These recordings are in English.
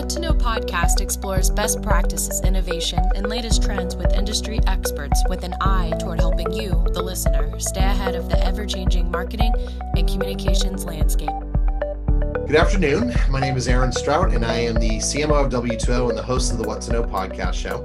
What to Know podcast explores best practices, innovation, and latest trends with industry experts with an eye toward helping you, the listener, stay ahead of the ever-changing marketing and communications landscape. Good afternoon. My name is Aaron Strout, and I am the CMO of W2O and the host of the What to Know podcast show.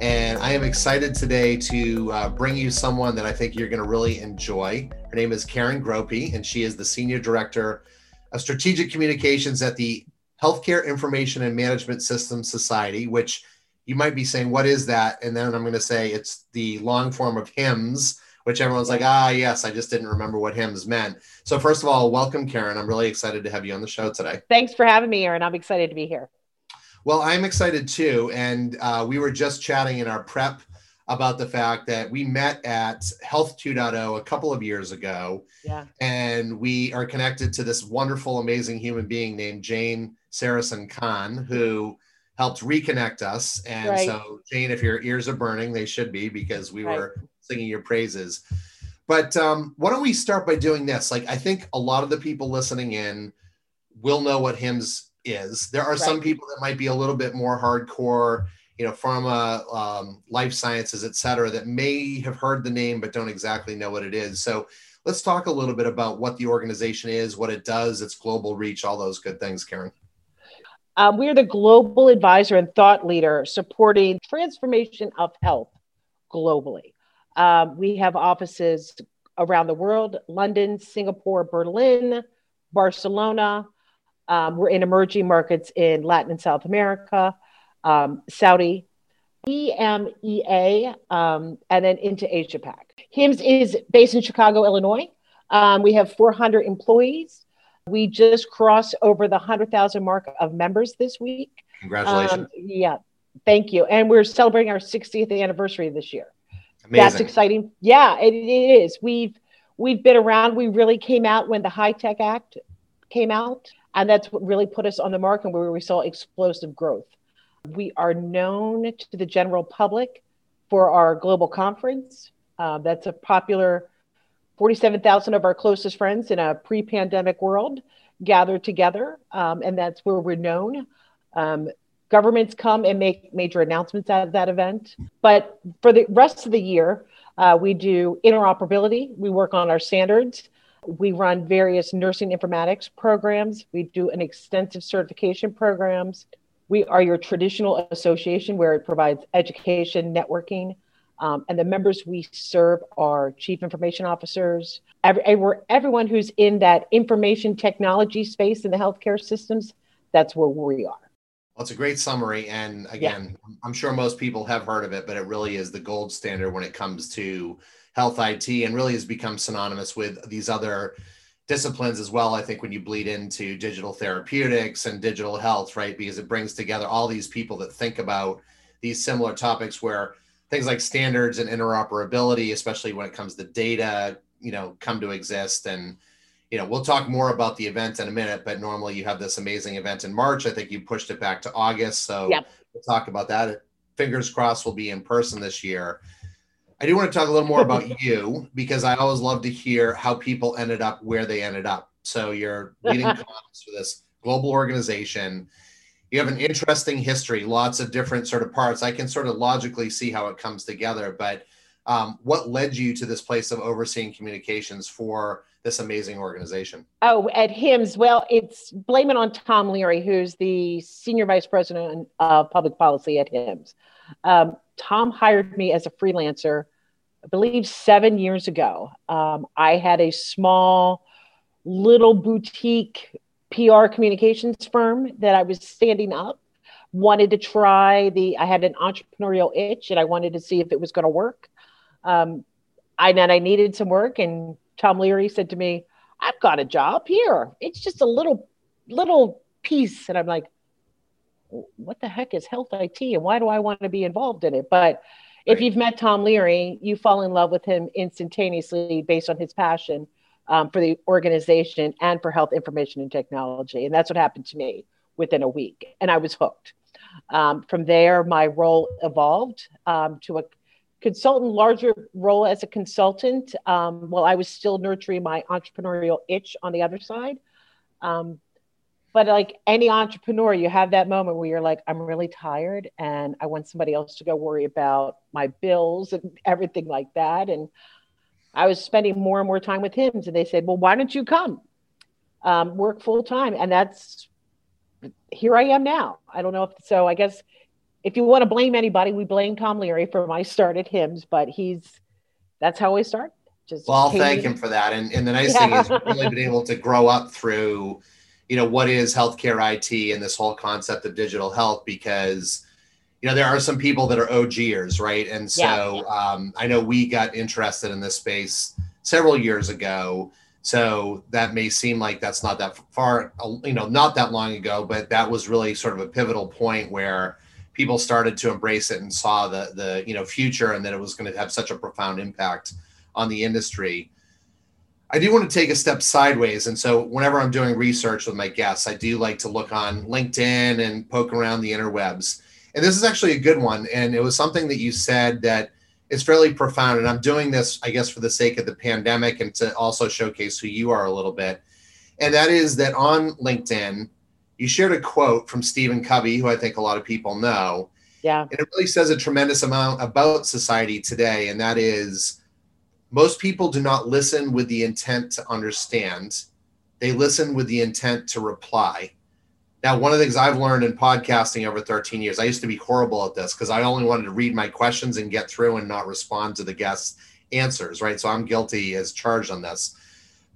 And I am excited today to bring you someone that I think you're going to really enjoy. Her name is Karen Groppe, and she is the Senior Director of Strategic Communications at the Healthcare Information and Management Systems Society, which you might be saying, what is that? And then I'm going to say it's the long form of HIMSS, which everyone's like, yes, I just didn't remember what HIMSS meant. So first of all, welcome, Karen. I'm really excited to have you on the show today. Thanks for having me, Aaron. I'm excited to be here. Well, I'm excited too. And we were just chatting in our prep about the fact that we met at Health 2.0 a couple of years ago. Yeah. And we are connected to this wonderful, amazing human being named Jane Sarison Khan, who helped reconnect us. And so Jane, if your ears are burning, they should be, because we were singing your praises. But why don't we start by doing this? Like, I think a lot of the people listening in will know what HIMSS is. There are some people that might be a little bit more hardcore, you know, pharma, life sciences, et cetera, that may have heard the name, but don't exactly know what it is. So let's talk a little bit about what the organization is, what it does, its global reach, all those good things, Karen. We are the global advisor and thought leader supporting transformation of health globally. We have offices around the world, London, Singapore, Berlin, Barcelona. We're in emerging markets in Latin and South America, Saudi, EMEA, and then into Asia Pac. HIMSS is based in Chicago, Illinois. We have 400 employees. We just crossed over the 100,000 mark of members this week. Congratulations. Yeah, thank you. And we're celebrating our 60th anniversary this year. Amazing. That's exciting. Yeah, it is. We've been around. We really came out when the High Tech Act came out. And that's what really put us on the market, where we saw explosive growth. We are known to the general public for our global conference. That's a popular 47,000 of our closest friends in a pre-pandemic world gathered together. And that's where we're known. Governments come and make major announcements at that event. But for the rest of the year, we do interoperability. We work on our standards. We run various nursing informatics programs. We do an extensive certification programs. We are your traditional association where it provides education, networking, and the members we serve are chief information officers, everyone who's in that information technology space in the healthcare systems. That's where we are. Well, it's a great summary. And again, I'm sure most people have heard of it, but it really is the gold standard when it comes to health IT, and really has become synonymous with these other disciplines as well. I think when you bleed into digital therapeutics and digital health, right? Because it brings together all these people that think about these similar topics, where things like standards and interoperability, especially when it comes to data, you know, come to exist. And, you know, we'll talk more about the event in a minute, but normally you have this amazing event in March. I think you pushed it back to August. So we'll talk about that. Fingers crossed we'll be in person this year. I do want to talk a little more about you, because I always love to hear how people ended up where they ended up. So you're leading comms for this global organization. You have an interesting history, lots of different sort of parts. I can sort of logically see how it comes together, but what led you to this place of overseeing communications for this amazing organization? Oh, at HIMSS, well, it's blame it on Tom Leary, who's the Senior Vice President of Public Policy at HIMSS. Tom hired me as a freelancer, I believe 7 years ago. I had a small little boutique PR communications firm that I was standing up, wanted to try I had an entrepreneurial itch and I wanted to see if it was going to work. I needed some work, and Tom Leary said to me, I've got a job here. It's just a little piece. And I'm like, what the heck is health IT and why do I want to be involved in it? But if you've met Tom Leary, you fall in love with him instantaneously based on his passion for the organization and for health information and technology. And that's what happened to me within a week. And I was hooked. From there, my role evolved to a consultant, larger role as a consultant while I was still nurturing my entrepreneurial itch on the other side. But like any entrepreneur, you have that moment where you're like, I'm really tired and I want somebody else to go worry about my bills and everything like that. And I was spending more and more time with HIMSS, and they said, well, why don't you come work full time? And that's, here I am now. I don't know if, so I guess if you want to blame anybody, we blame Tom Leary for my start at HIMSS, but that's how I started. Well, I'll thank him for that. And the nice thing is we've really been able to grow up through, you know, what is healthcare IT and this whole concept of digital health, because, you know, there are some people that are OGers, right? And so I know we got interested in this space several years ago. So that may seem like that's not that far, you know, not that long ago, but that was really sort of a pivotal point where people started to embrace it and saw the you know, future, and that it was going to have such a profound impact on the industry. I do want to take a step sideways. And so whenever I'm doing research with my guests, I do like to look on LinkedIn and poke around the interwebs. And this is actually a good one. And it was something that you said that is fairly profound. And I'm doing this, I guess, for the sake of the pandemic and to also showcase who you are a little bit. And that is that on LinkedIn, you shared a quote from Stephen Covey, who I think a lot of people know. Yeah. And it really says a tremendous amount about society today. And that is, most people do not listen with the intent to understand. They listen with the intent to reply. Now, one of the things I've learned in podcasting over 13 years, I used to be horrible at this because I only wanted to read my questions and get through and not respond to the guests' answers, right? So I'm guilty as charged on this.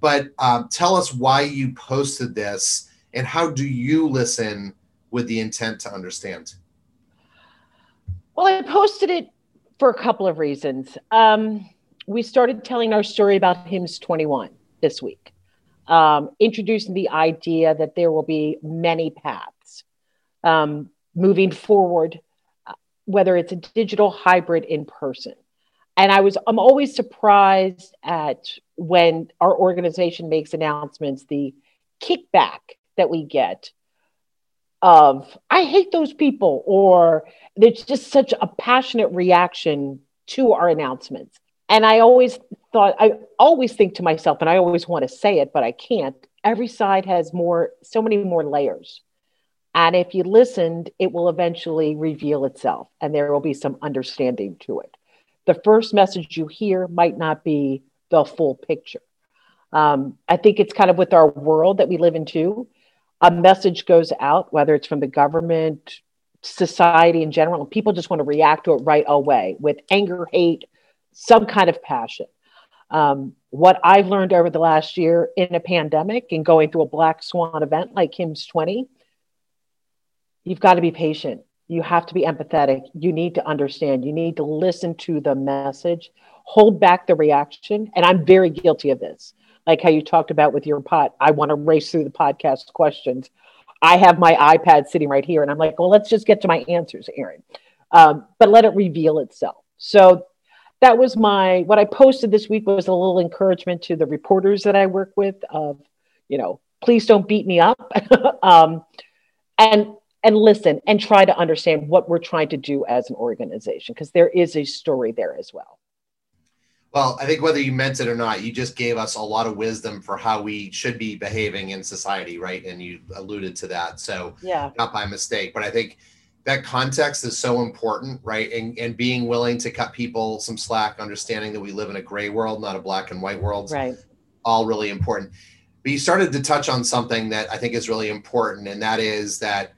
But tell us why you posted this and how do you listen with the intent to understand? Well, I posted it for a couple of reasons. We started telling our story about HIMSS 21 this week, introducing the idea that there will be many paths moving forward, whether it's a digital, hybrid, in person. And I'm always surprised at when our organization makes announcements, the kickback that we get of, I hate those people, or there's just such a passionate reaction to our announcements. And I always think to myself, and I always want to say it, but I can't, every side has so many more layers. And if you listened, it will eventually reveal itself and there will be some understanding to it. The first message you hear might not be the full picture. I think it's kind of with our world that we live in too. A message goes out, whether it's from the government, society in general, people just want to react to it right away with anger, hate, some kind of passion. What I've learned over the last year in a pandemic and going through a black swan event like HIMSS 20, you've got to be patient. You have to be empathetic. You need to understand. You need to listen to the message, hold back the reaction. And I'm very guilty of this. Like how you talked about with your pod, I want to race through the podcast questions. I have my iPad sitting right here and I'm like, well, let's just get to my answers, Aaron. But let it reveal itself. So that was what I posted this week was a little encouragement to the reporters that I work with of, you know, please don't beat me up and listen and try to understand what we're trying to do as an organization, because there is a story there as well. Well, I think whether you meant it or not, you just gave us a lot of wisdom for how we should be behaving in society, right? And you alluded to that. So yeah, not by mistake, but I think that context is so important, right? And being willing to cut people some slack, understanding that we live in a gray world, not a black and white world, right? All really important. But you started to touch on something that I think is really important. And that is that,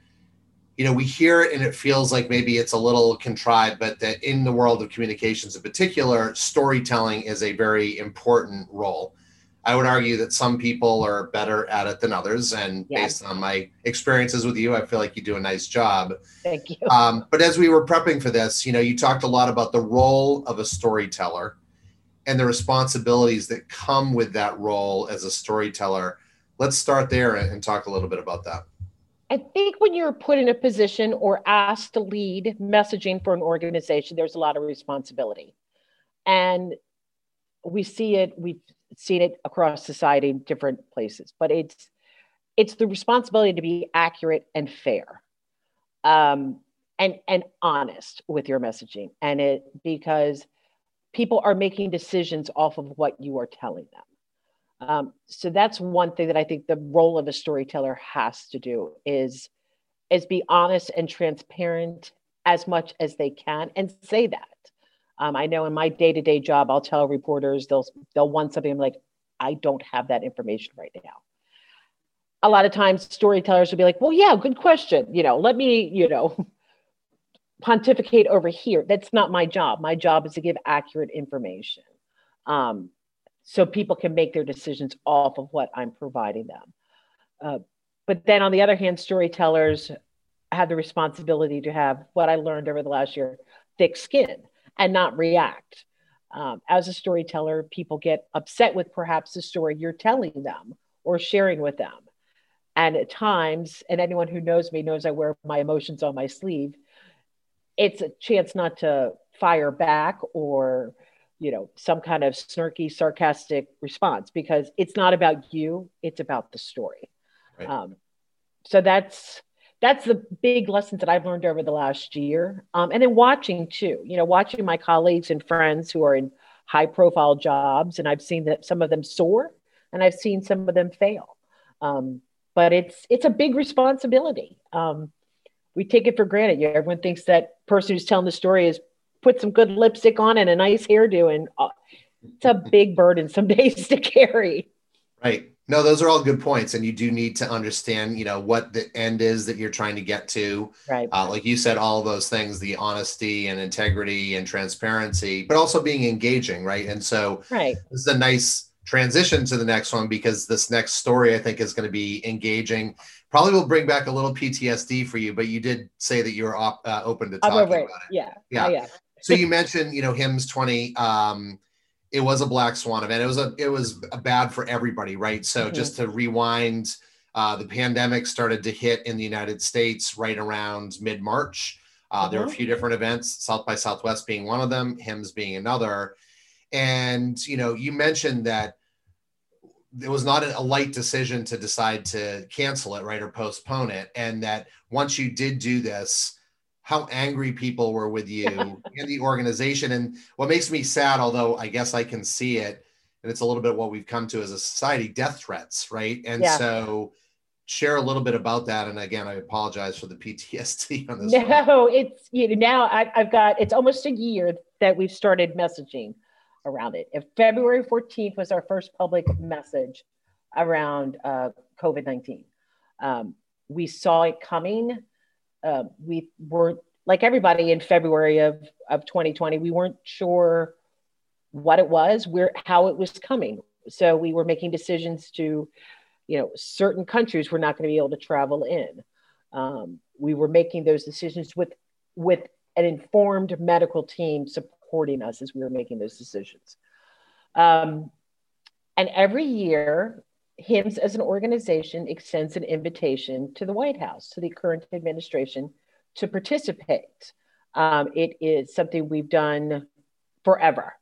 you know, we hear it and it feels like maybe it's a little contrived, but that in the world of communications in particular, storytelling is a very important role. I would argue that some people are better at it than others. And based on my experiences with you, I feel like you do a nice job. Thank you. But as we were prepping for this, you know, you talked a lot about the role of a storyteller and the responsibilities that come with that role as a storyteller. Let's start there and talk a little bit about that. I think when you're put in a position or asked to lead messaging for an organization, there's a lot of responsibility. And we've seen it across society in different places, but it's the responsibility to be accurate and fair, and honest with your messaging, and because people are making decisions off of what you are telling them. So that's one thing that I think the role of a storyteller has to do is be honest and transparent as much as they can and say that. I know in my day-to-day job, I'll tell reporters, they'll want something. I'm like, I don't have that information right now. A lot of times storytellers will be like, well, yeah, good question. You know, let me, you know, pontificate over here. That's not my job. My job is to give accurate information. So people can make their decisions off of what I'm providing them. But then on the other hand, storytellers have the responsibility to have what I learned over the last year, thick skin and not react. As a storyteller, people get upset with perhaps the story you're telling them or sharing with them. And at times, and anyone who knows me knows I wear my emotions on my sleeve, it's a chance not to fire back or, you know, some kind of snarky, sarcastic response, because it's not about you, it's about the story. Right. So that's the big lessons that I've learned over the last year. And then watching too, you know, watching my colleagues and friends who are in high profile jobs, and I've seen that some of them soar and I've seen some of them fail. But it's a big responsibility. We take it for granted. You know, everyone thinks that person who's telling the story is put some good lipstick on and a nice hairdo, and it's a big burden some days to carry. Right. No, those are all good points. And you do need to understand, you know, what the end is that you're trying to get to. Right. Like you said, all of those things, the honesty and integrity and transparency, but also being engaging. Right. And so this is a nice transition to the next one, because this next story, I think, is going to be engaging. Probably will bring back a little PTSD for you, but you did say that you were open to talking about it. Yeah. Yeah. Yeah. So you mentioned, you know, HIMSS 20, it was a black swan event. It was bad for everybody, right? So just to rewind, the pandemic started to hit in the United States right around mid-March. There were a few different events, South by Southwest being one of them, HIMSS being another. And, you know, you mentioned that it was not a light decision to decide to cancel it, right, or postpone it. And that once you did do this, how angry people were with you and the organization. And what makes me sad, although I guess I can see it, and it's a little bit what we've come to as a society, death threats, right? And so share a little bit about that. And again, I apologize for the PTSD on this one. It's, you know, now I've got, it's almost a year that we've started messaging around it. And February 14th was our first public message around COVID-19. We saw it coming. We were, like everybody, in February of 2020, we weren't sure what it was, how it was coming. So we were making decisions to, you know, certain countries were not going to be able to travel in. We were making those decisions with an informed medical team supporting us as we were making those decisions. And every year, HIMSS as an organization extends an invitation to the White House, to the current administration, to participate. It is something we've done forever.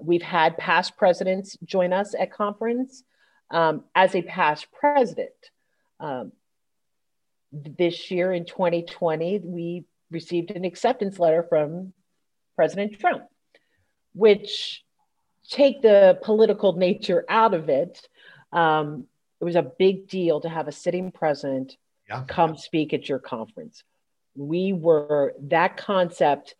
We've had past presidents join us at conference. As a past president, this year in 2020, we received an acceptance letter from President Trump, which, take the political nature out of it, it was a big deal to have a sitting president come speak at your conference. We were that concept,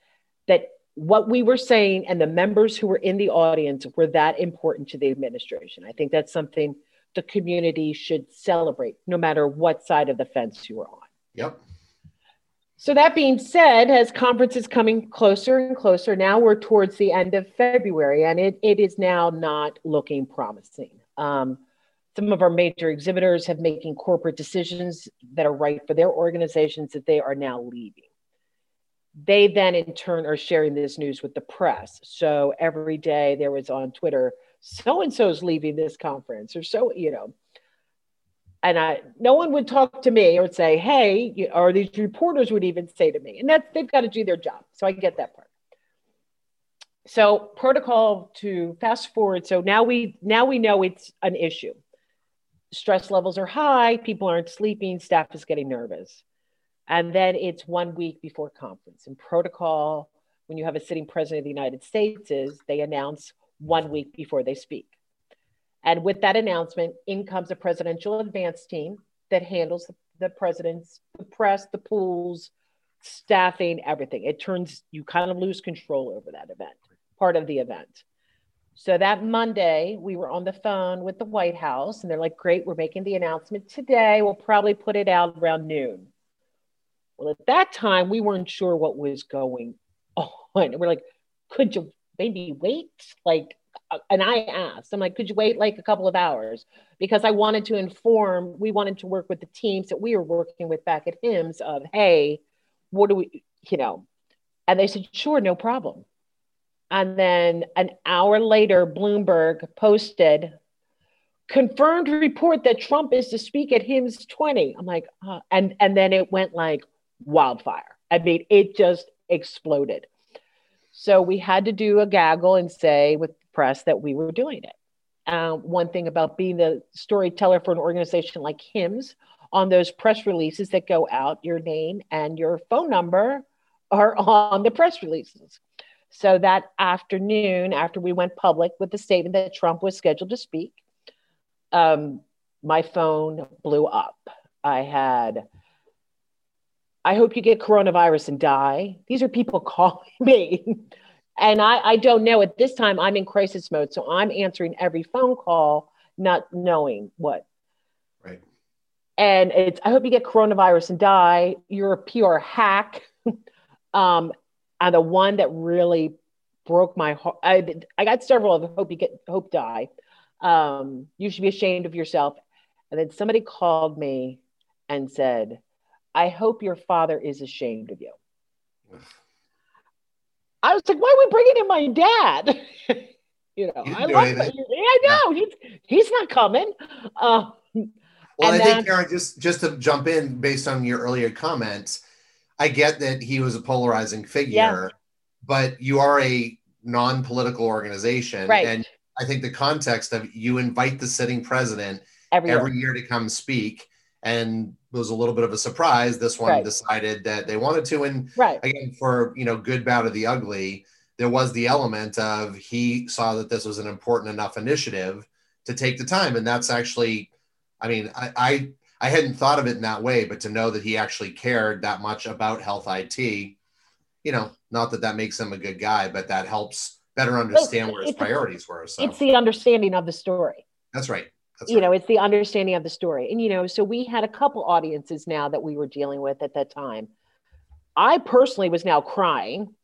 that what we were saying and the members who were in the audience were that important to the administration. I think that's something the community should celebrate, no matter what side of the fence you were on. Yep. So that being said, as conference is coming closer and closer, now we're towards the end of February, and it is now not looking promising. Some of our major exhibitors have making corporate decisions that are right for their organizations that they are now leaving. They then in turn are sharing this news with the press. So every day there was on Twitter, so-and-so's leaving this conference, or so, you know. And no one would talk to me or would say, hey, or these reporters would even say to me, and that's, they've got to do their job. So I get that part. So protocol to fast forward. So now we know it's an issue. Stress levels are high, people aren't sleeping, staff is getting nervous. And then it's 1 week before conference. And protocol, when you have a sitting president of the United States, is they announce 1 week before they speak. And with that announcement, in comes a presidential advance team that handles the president's, the press, the pools, staffing, everything. It turns, you kind of lose control over that event, part of the event. So that Monday, we were on the phone with the White House, and they're like, great, we're making the announcement today. We'll probably put it out around noon. Well, at that time, we weren't sure what was going on. And we're like, could you maybe wait? Like, and I asked, I'm like, could you wait like a couple of hours? Because I wanted to inform, we wanted to work with the teams that we were working with back at HIMSS of, hey, what do we, you know? And they said, sure, no problem. And then an hour later, Bloomberg posted, confirmed report that Trump is to speak at HIMSS 20. I'm like, and then it went like wildfire. I mean, it just exploded. So we had to do a gaggle and say with the press that we were doing it. One thing about being the storyteller for an organization like HIMSS, on those press releases that go out, your name and your phone number are on the press releases. So that afternoon, after we went public with the statement that Trump was scheduled to speak, my phone blew up. I had, I hope you get coronavirus and die. These are people calling me. And I don't know, at this time, I'm in crisis mode. So I'm answering every phone call, not knowing what. Right. And it's, I hope you get coronavirus and die. You're a PR hack. And the one that really broke my heart, I got several of them, hope die. You should be ashamed of yourself. And then somebody called me and said, I hope your father is ashamed of you. I was like, why are we bringing in my dad? You know, I love that. I know, he's not coming. Well, I think, Karen, just to jump in based on your earlier comments, I get that he was a polarizing figure, yeah, but you are a non-political organization. Right. And I think the context of you invite the sitting president every year to come speak, and it was a little bit of a surprise. This one decided that they wanted to. And again, for, you know, good, bad, or the ugly, there was the element of he saw that this was an important enough initiative to take the time. And that's actually, I mean, I hadn't thought of it in that way, but to know that he actually cared that much about health IT, you know, not that that makes him a good guy, but that helps better understand where his priorities were. So it's the understanding of the story. That's right. You know, it's the understanding of the story. And, you know, so we had a couple audiences now that we were dealing with at that time. I personally was now crying.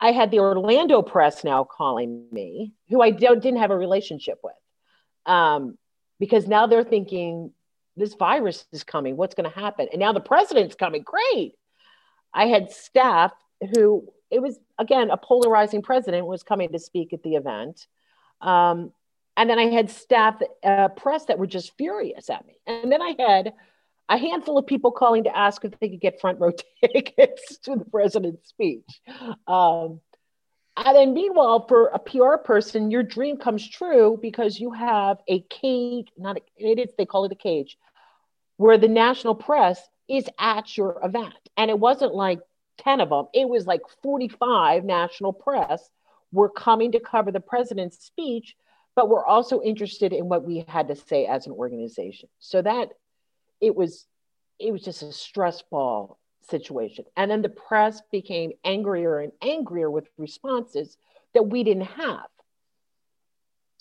I had the Orlando press now calling me, who I didn't have a relationship with, because now they're thinking, this virus is coming. What's going to happen? And now the president's coming. Great. I had staff who, it was, again, a polarizing president was coming to speak at the event. And then I had staff, press that were just furious at me. And then I had a handful of people calling to ask if they could get front row tickets to the president's speech. And then meanwhile, for a PR person, your dream comes true because you have a cage, not a, it is, they call it a cage, where the national press is at your event. And it wasn't like 10 of them. It was like 45 national press were coming to cover the president's speech, but were also interested in what we had to say as an organization. So that it was just a stress ball situation. And then the press became angrier and angrier with responses that we didn't have.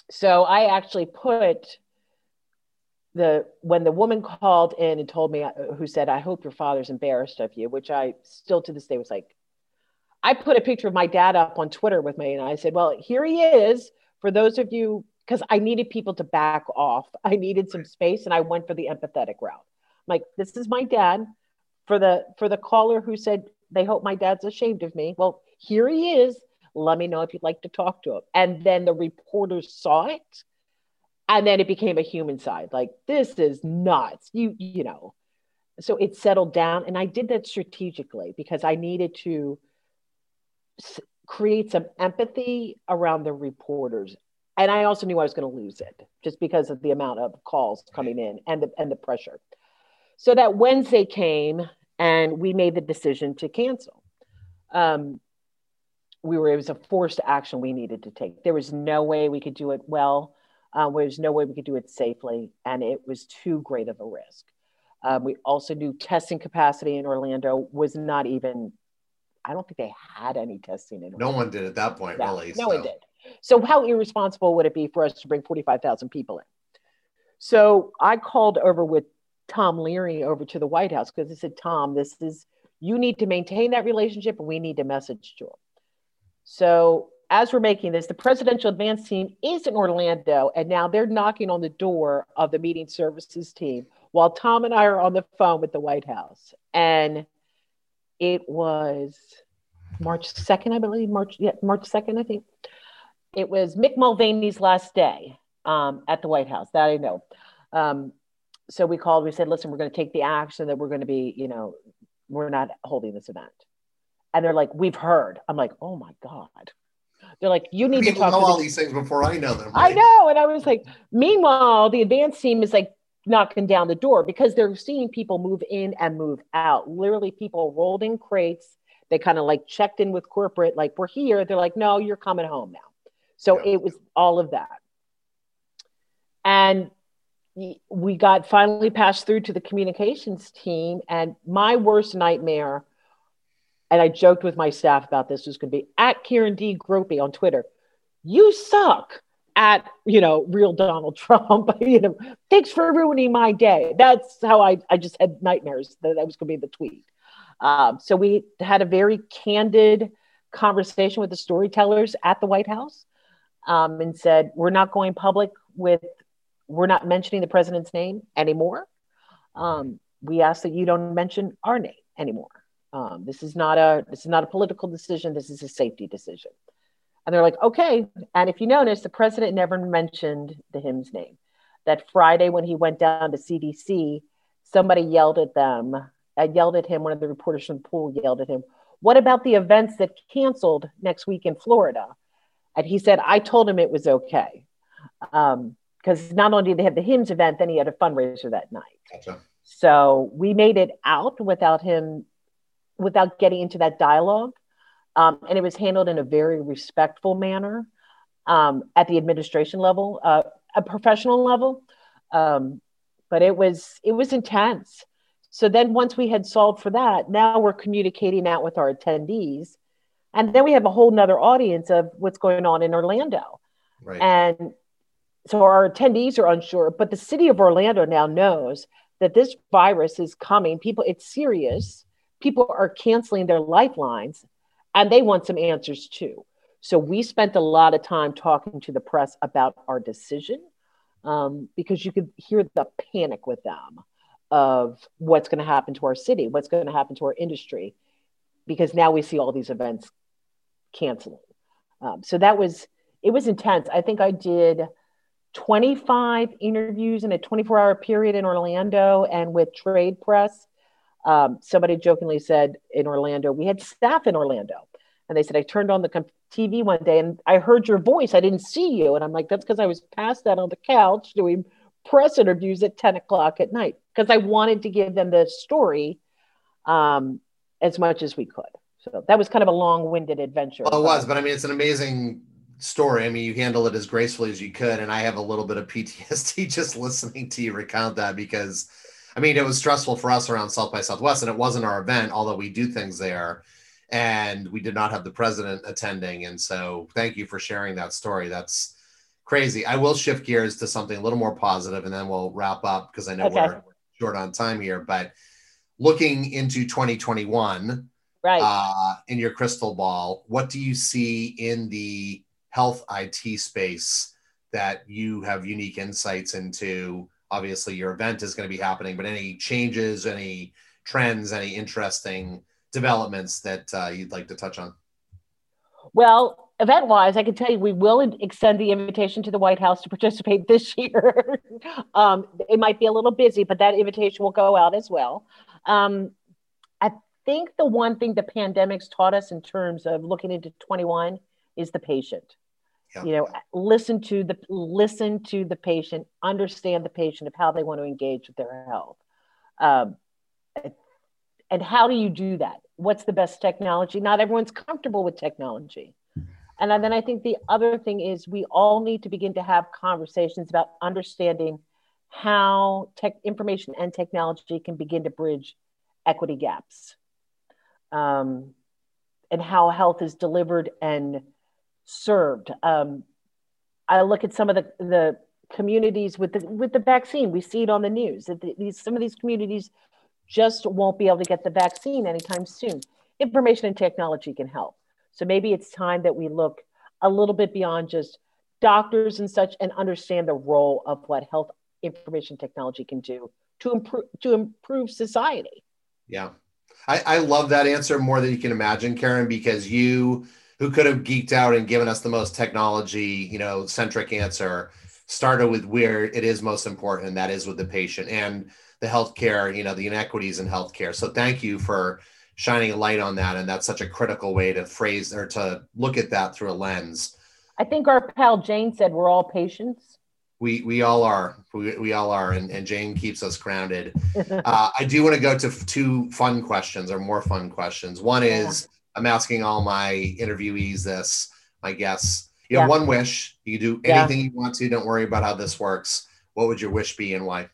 So I actually put when the woman called in and told me, who said, I hope your father's embarrassed of you, which I still to this day was like, I put a picture of my dad up on Twitter with me. And I said, well, here he is for those of you, because I needed people to back off. I needed some space. And I went for the empathetic route. I'm like, this is my dad. For the caller who said, they hope my dad's ashamed of me. Well, here he is. Let me know if you'd like to talk to him. And then the reporters saw it. And then it became a human side. Like, this is nuts. You know, so it settled down. And I did that strategically because I needed to create some empathy around the reporters. And I also knew I was going to lose it just because of the amount of calls coming in and the pressure. So that Wednesday came and we made the decision to cancel. It was a forced action we needed to take. There was no way we could do it well. where there's no way we could do it safely, and it was too great of a risk. We also knew testing capacity in Orlando was not even, I don't think they had any testing in Orlando. No one did at that point, no, really. No one did. So how irresponsible would it be for us to bring 45,000 people in? So I called over with Tom Leary over to the White House, because I said, Tom, this is, you need to maintain that relationship, and we need to message to him. So as we're making this, the presidential advance team is in Orlando, and now they're knocking on the door of the meeting services team while Tom and I are on the phone with the White House. And it was March 2nd, I believe, March 2nd, I think. It was Mick Mulvaney's last day at the White House, that I know. So we called, we said, listen, we're going to take the action that we're going to be, you know, we're not holding this event. And they're like, we've heard. I'm like, oh my God. They're like, you need to talk to all these things before I know them. Right? I know. And I was like, meanwhile, the advance team is like knocking down the door because they're seeing people move in and move out. Literally people rolled in crates. They kind of like checked in with corporate, like we're here. They're like, no, you're coming home now. So it was all of that. And we got finally passed through to the communications team, and my worst nightmare, and I joked with my staff about this, was going to be at Karen D. Groppe on Twitter. You suck at, you know, real Donald Trump. You know, thanks for ruining my day. That's how I just had nightmares that that was going to be the tweet. So we had a very candid conversation with the storytellers at the White House and said, we're not going public with, we're not mentioning the president's name anymore. We ask that you don't mention our name anymore. This is not a political decision. This is a safety decision. And they're like, okay. And if you notice, the president never mentioned the HIMSS name. That Friday when he went down to CDC, somebody yelled at them. I yelled at him. One of the reporters from the pool yelled at him. What about the events that canceled next week in Florida? And he said, I told him it was okay. Because not only did they have the HIMSS event, then he had a fundraiser that night. Gotcha. So we made it out without him, without getting into that dialogue. And it was handled in a very respectful manner at the administration level, a professional level. But it was intense. So then once we had solved for that, now we're communicating out with our attendees. And then we have a whole nother audience of what's going on in Orlando. Right. And so our attendees are unsure, but the city of Orlando now knows that this virus is coming. People, it's serious. People are canceling their lifelines, and they want some answers too. So we spent a lot of time talking to the press about our decision because you could hear the panic with them of what's going to happen to our city, what's going to happen to our industry, because now we see all these events canceling. So it was intense. I think I did 25 interviews in a 24-hour period in Orlando and with trade press. Somebody jokingly said in Orlando, we had staff in Orlando. And they said, I turned on the TV one day and I heard your voice. I didn't see you. And I'm like, that's because I was passed out on the couch doing press interviews at 10 o'clock at night because I wanted to give them the story as much as we could. So that was kind of a long-winded adventure. Well, it was, but I mean, it's an amazing story. I mean, you handle it as gracefully as you could. And I have a little bit of PTSD just listening to you recount that because I mean, it was stressful for us around South by Southwest, and it wasn't our event, although we do things there, and we did not have the president attending. And so thank you for sharing that story. That's crazy. I will shift gears to something a little more positive, and then we'll wrap up because I know we're short on time here, but looking into 2021 in your crystal ball, what do you see in the health IT space that you have unique insights into? Obviously, your event is going to be happening, but any changes, any trends, any interesting developments that you'd like to touch on? Well, event-wise, I can tell you we will extend the invitation to the White House to participate this year. It might be a little busy, but that invitation will go out as well. I think the one thing the pandemic's taught us in terms of looking into 21 is the patient. You know, listen to the patient, understand the patient of how they want to engage with their health. And how do you do that? What's the best technology? Not everyone's comfortable with technology. And then I think the other thing is we all need to begin to have conversations about understanding how tech information and technology can begin to bridge equity gaps, and how health is delivered and served. I look at some of the communities with the vaccine. We see it on the news that some of these communities just won't be able to get the vaccine anytime soon. Information and technology can help. So maybe it's time that we look a little bit beyond just doctors and such and understand the role of what health information technology can do to improve society. Yeah. I love that answer more than you can imagine, Karen, because you, who could have geeked out and given us the most technology, centric answer, started with where it is most important, and that is with the patient and the healthcare, the inequities in healthcare. So thank you for shining a light on that. And that's such a critical way to phrase or to look at that through a lens. I think our pal Jane said we're all patients. We all are. We all are. And Jane keeps us grounded. I do want to go to two fun questions, or more fun questions. One is, I'm asking all my interviewees this, I guess. You have one wish. You can do anything you want to. Don't worry about how this works. What would your wish be and why?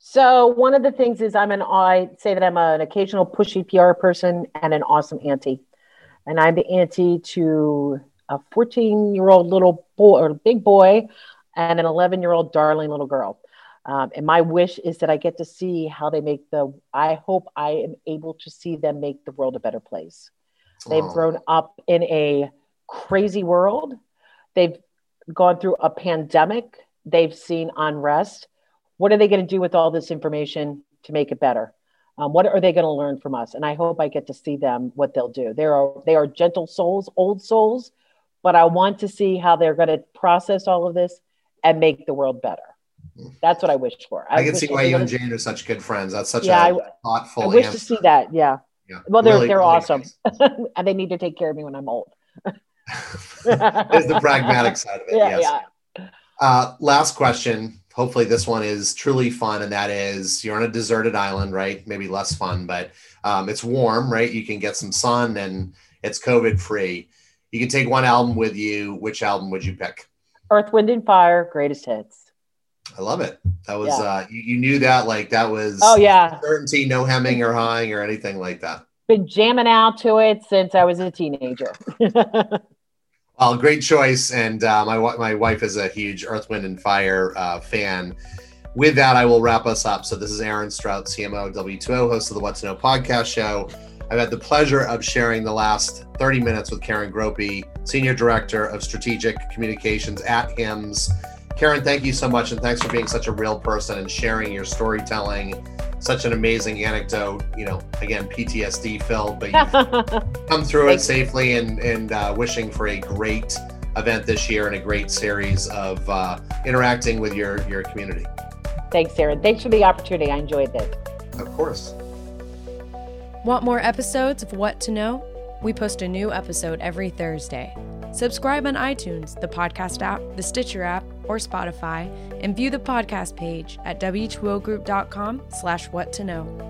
So one of the things is I say that I'm an occasional pushy PR person and an awesome auntie. And I'm the auntie to a 14-year-old little boy, or big boy, and an 11-year-old darling little girl. And my wish is that I get to see how they make I hope I am able to see them make the world a better place. They've grown up in a crazy world. They've gone through a pandemic. They've seen unrest. What are they going to do with all this information to make it better? What are they going to learn from us? And I hope I get to see them, what they'll do. They are gentle souls, old souls, but I want to see how they're going to process all of this and make the world better. That's what I wish for. I can see why you and Jane are such good friends. That's such a thoughtful answer. I wish to see that, yeah. Well, they're awesome. Nice. And they need to take care of me when I'm old. There's the pragmatic side of it, yes. Last question. Hopefully this one is truly fun, and that is, you're on a deserted island, right? Maybe less fun, but it's warm, right? You can get some sun and it's COVID free. You can take one album with you. Which album would you pick? Earth, Wind and Fire, Greatest Hits. I love it. That was, you knew that, like that was certainty, no hemming or hawing or anything like that. Been jamming out to it since I was a teenager. Well, great choice, and my wife is a huge Earth, Wind, and Fire fan. With that, I will wrap us up. So this is Aaron Strout, CMO of W2O, host of the What to Know podcast show. I've had the pleasure of sharing the last 30 minutes with Karen Groppe, Senior Director of Strategic Communications at HIMSS. Karen, thank you so much, and thanks for being such a real person and sharing your storytelling. Such an amazing anecdote, again, PTSD filled, but you've come through it safely, and wishing for a great event this year and a great series of interacting with your community. Thanks, Aaron. Thanks for the opportunity. I enjoyed it. Of course. Want more episodes of What to Know? We post a new episode every Thursday. Subscribe on iTunes, the podcast app, the Stitcher app, or Spotify, and view the podcast page at w2ogroup.com/whattoknow.